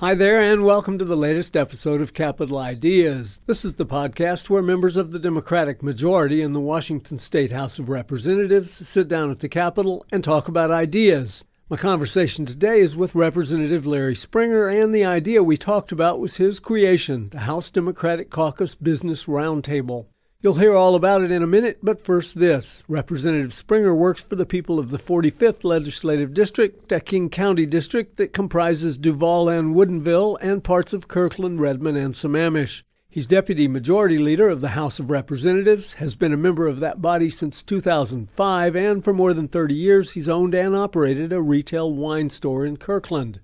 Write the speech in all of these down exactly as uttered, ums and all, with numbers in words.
Hi there, and welcome to the latest episode of Capital Ideas. This is the podcast where members of the Democratic majority in the Washington State House of Representatives sit down at the Capitol and talk about ideas. My conversation today is with Representative Larry Springer, and the idea we talked about was his creation, the House Democratic Caucus Business Roundtable. You'll hear all about it in a minute, but first this. Representative Springer works for the people of the forty-fifth legislative district, a King County district that comprises Duvall and Woodinville and parts of Kirkland, Redmond, and Sammamish. He's deputy majority leader of the House of Representatives, has been a member of that body since two thousand five, and for more than thirty years he's owned and operated a retail wine store in Kirkland.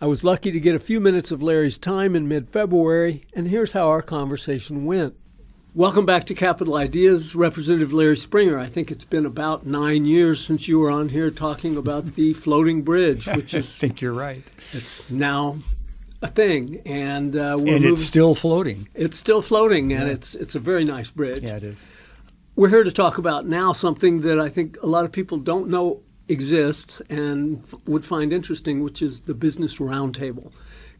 I was lucky to get a few minutes of Larry's time in mid-February, and here's how our conversation went. Welcome back to Capital Ideas, Representative Larry Springer. I think it's been about nine years since you were on here talking about the floating bridge, which is... I think you're right. It's now a thing, and uh, we're and moving, it's still floating. It's still floating, yeah. And it's it's a very nice bridge. Yeah, it is. We're here to talk about now something that I think a lot of people don't know exists and f- would find interesting, which is the Business Roundtable.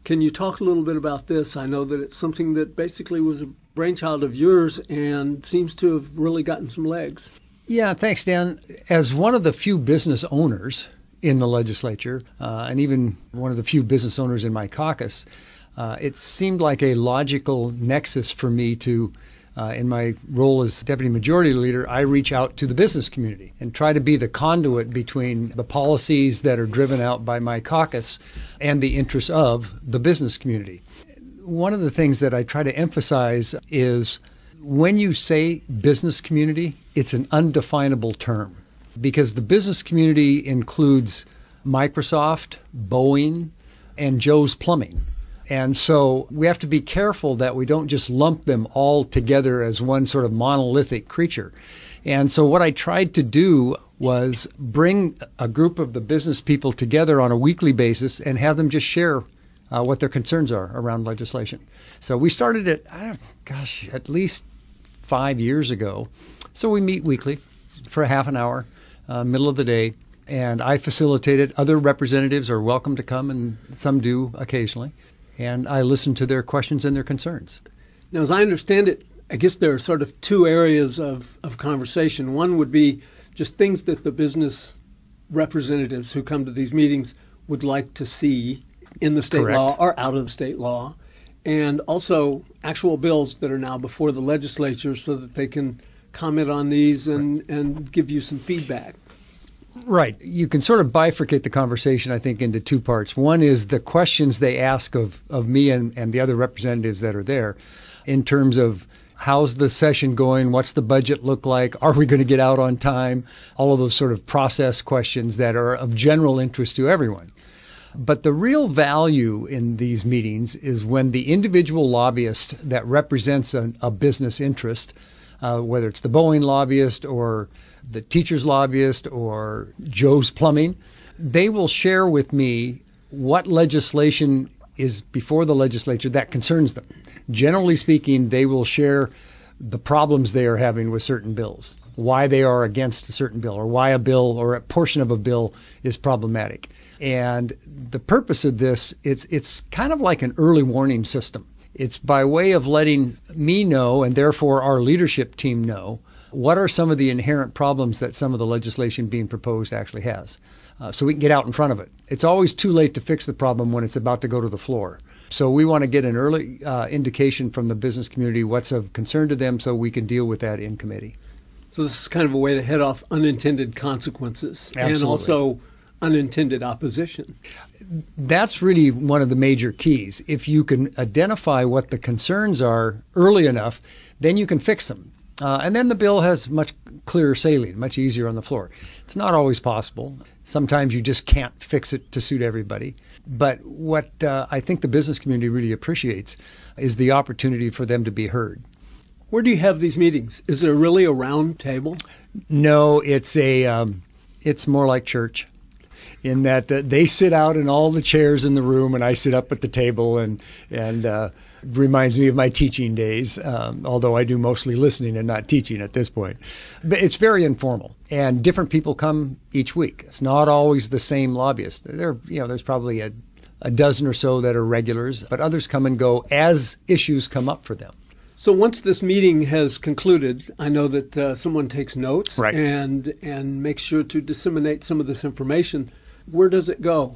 Can you talk a little bit about this? I know that it's something that basically was a brainchild of yours and seems to have really gotten some legs. Yeah, thanks, Dan. As one of the few business owners in the legislature, uh, and even one of the few business owners in my caucus, uh, it seemed like a logical nexus for me to, uh, in my role as deputy majority leader, I reach out to the business community and try to be the conduit between the policies that are driven out by my caucus and the interests of the business community. One of the things that I try to emphasize is when you say business community, it's an undefinable term. Because the business community includes Microsoft, Boeing, and Joe's Plumbing. And so we have to be careful that we don't just lump them all together as one sort of monolithic creature. And so what I tried to do was bring a group of the business people together on a weekly basis and have them just share uh, what their concerns are around legislation. So we started it, oh, gosh, at least five years ago. So we meet weekly for a half an hour. Uh, middle of the day, and I facilitated. Other representatives are welcome to come, and some do occasionally, and I listen to their questions and their concerns. Now, as I understand it, I guess there are sort of two areas of, of conversation. One would be just things that the business representatives who come to these meetings would like to see in the state Correct. Law or out of the state law, and also actual bills that are now before the legislature so that they can comment on these and, right. and give you some feedback. Right. You can sort of bifurcate the conversation, I think, into two parts. One is the questions they ask of, of me and, and the other representatives that are there in terms of how's the session going, what's the budget look like, are we going to get out on time, all of those sort of process questions that are of general interest to everyone. But the real value in these meetings is when the individual lobbyist that represents an, a business interest, Uh, whether it's the Boeing lobbyist or the teacher's lobbyist or Joe's Plumbing, they will share with me what legislation is before the legislature that concerns them. Generally speaking, they will share the problems they are having with certain bills, why they are against a certain bill, or why a bill or a portion of a bill is problematic. And the purpose of this, it's it's kind of like an early warning system. It's by way of letting me know, and therefore our leadership team know, what are some of the inherent problems that some of the legislation being proposed actually has, uh, so we can get out in front of it. It's always too late to fix the problem when it's about to go to the floor. So we want to get an early uh, indication from the business community what's of concern to them so we can deal with that in committee. So this is kind of a way to head off unintended consequences. Absolutely. And also unintended opposition. That's really one of the major keys. If you can identify what the concerns are early enough, then you can fix them. Uh, and then the bill has much clearer sailing, much easier on the floor. It's not always possible. Sometimes you just can't fix it to suit everybody. But what uh, I think the business community really appreciates is the opportunity for them to be heard. Where do you have these meetings? Is there really a round table? No, it's a um, it's more like church, in that uh, they sit out in all the chairs in the room and I sit up at the table, and and uh, reminds me of my teaching days, um, although I do mostly listening and not teaching at this point. But it's very informal, and different people come each week. It's not always the same lobbyist. There, you know, there's probably a a dozen or so that are regulars, but others come and go as issues come up for them. So once this meeting has concluded, I know that uh, someone takes notes right. and and makes sure to disseminate some of this information. Where does it go?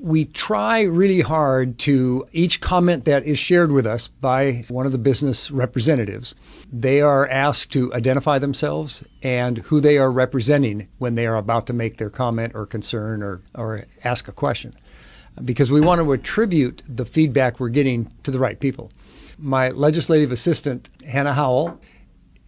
We try really hard to each comment that is shared with us by one of the business representatives. They are asked to identify themselves and who they are representing when they are about to make their comment or concern or, or ask a question, because we want to attribute the feedback we're getting to the right people. My legislative assistant, Hannah Howell,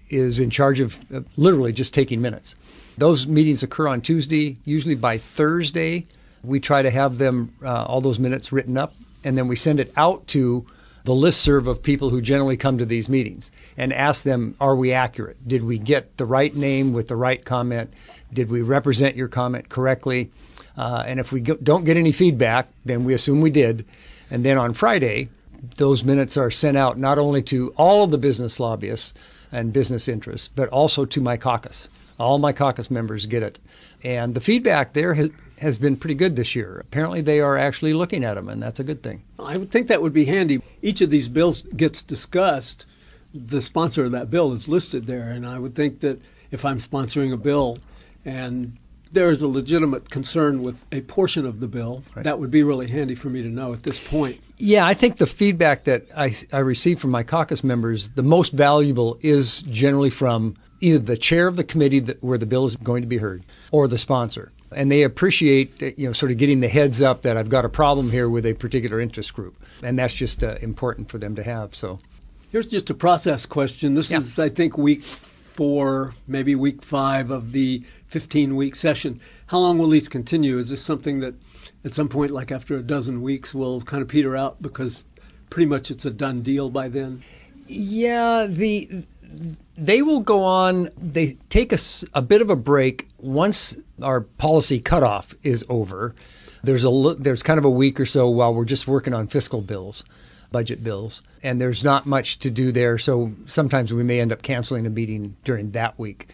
is in charge of literally just taking minutes. Those meetings occur on Tuesday. Usually by Thursday, we try to have them, uh, all those minutes written up, and then we send it out to the listserv of people who generally come to these meetings and ask them, are we accurate? Did we get the right name with the right comment? Did we represent your comment correctly? Uh, and if we go- don't get any feedback, then we assume we did. And then on Friday, those minutes are sent out not only to all of the business lobbyists and business interests, but also to my caucus. All my caucus members get it. And the feedback there has, has been pretty good this year. Apparently they are actually looking at them, and that's a good thing. I would think that would be handy. Each of these bills gets discussed. The sponsor of that bill is listed there, and I would think that if I'm sponsoring a bill and there is a legitimate concern with a portion of the bill, right, that would be really handy for me to know at this point. Yeah, I think the feedback that I, I receive from my caucus members, the most valuable is generally from either the chair of the committee that, where the bill is going to be heard, or the sponsor. And they appreciate, you know, sort of getting the heads up that I've got a problem here with a particular interest group. And that's just uh, important for them to have. So here's just a process question. This yeah. is, I think, week four, maybe week five of the fifteen-week session. How long will these continue? Is this something that at some point, like after a dozen weeks, will kind of peter out because pretty much it's a done deal by then? Yeah, the they will go on. They take a, a bit of a break once our policy cutoff is over. There's a there's kind of a week or so while we're just working on fiscal bills, budget bills, and there's not much to do there, so sometimes we may end up canceling a meeting during that week.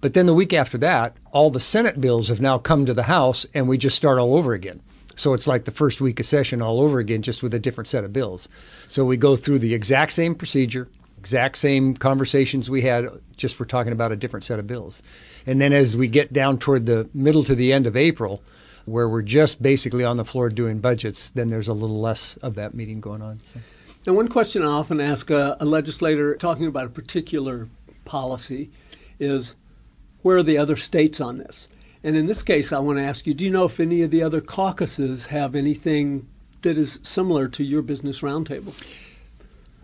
But then the week after that, all the Senate bills have now come to the House, and we just start all over again. So it's like the first week of session all over again, just with a different set of bills. So we go through the exact same procedure, exact same conversations we had, just we're talking about a different set of bills. And then as we get down toward the middle to the end of April, where we're just basically on the floor doing budgets, then there's a little less of that meeting going on. So. Now, one question I often ask a, a legislator talking about a particular policy is, where are the other states on this? And in this case, I want to ask you, do you know if any of the other caucuses have anything that is similar to your business roundtable?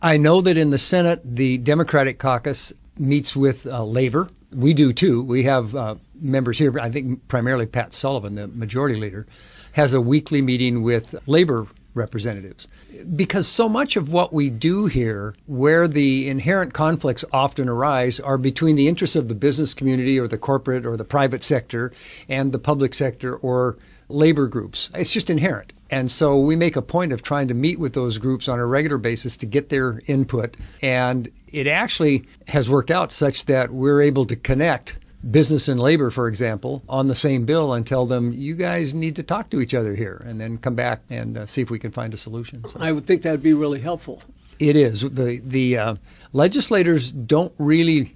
I know that in the Senate, the Democratic Caucus meets with uh, labor. We do, too. We have uh, members here, I think primarily Pat Sullivan, the majority leader, has a weekly meeting with labor representatives. Because so much of what we do here, where the inherent conflicts often arise, are between the interests of the business community or the corporate or the private sector and the public sector or labor groups. It's just inherent. And so we make a point of trying to meet with those groups on a regular basis to get their input. And it actually has worked out such that we're able to connect business and labor, for example, on the same bill and tell them, you guys need to talk to each other here, and then come back and uh, see if we can find a solution. So. I would think that would be really helpful. It is. The, the uh, legislators don't really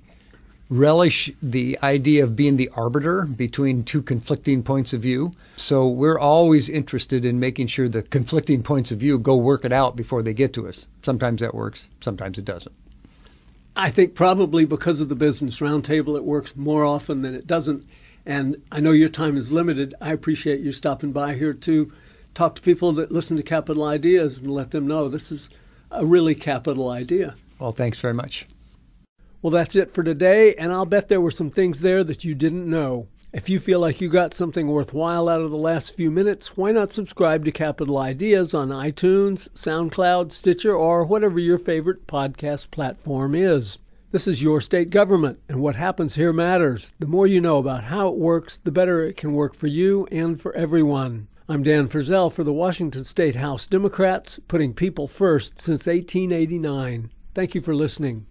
relish the idea of being the arbiter between two conflicting points of view. So we're always interested in making sure the conflicting points of view go work it out before they get to us. Sometimes that works, sometimes it doesn't. I think probably because of the business roundtable, it works more often than it doesn't. And I know your time is limited. I appreciate you stopping by here to talk to people that listen to Capital Ideas and let them know this is a really capital idea. Well, thanks very much. Well, that's it for today, and I'll bet there were some things there that you didn't know. If you feel like you got something worthwhile out of the last few minutes, why not subscribe to Capital Ideas on iTunes, SoundCloud, Stitcher, or whatever your favorite podcast platform is. This is your state government, and what happens here matters. The more you know about how it works, the better it can work for you and for everyone. I'm Dan Frizzell for the Washington State House Democrats, putting people first since eighteen eighty-nine. Thank you for listening.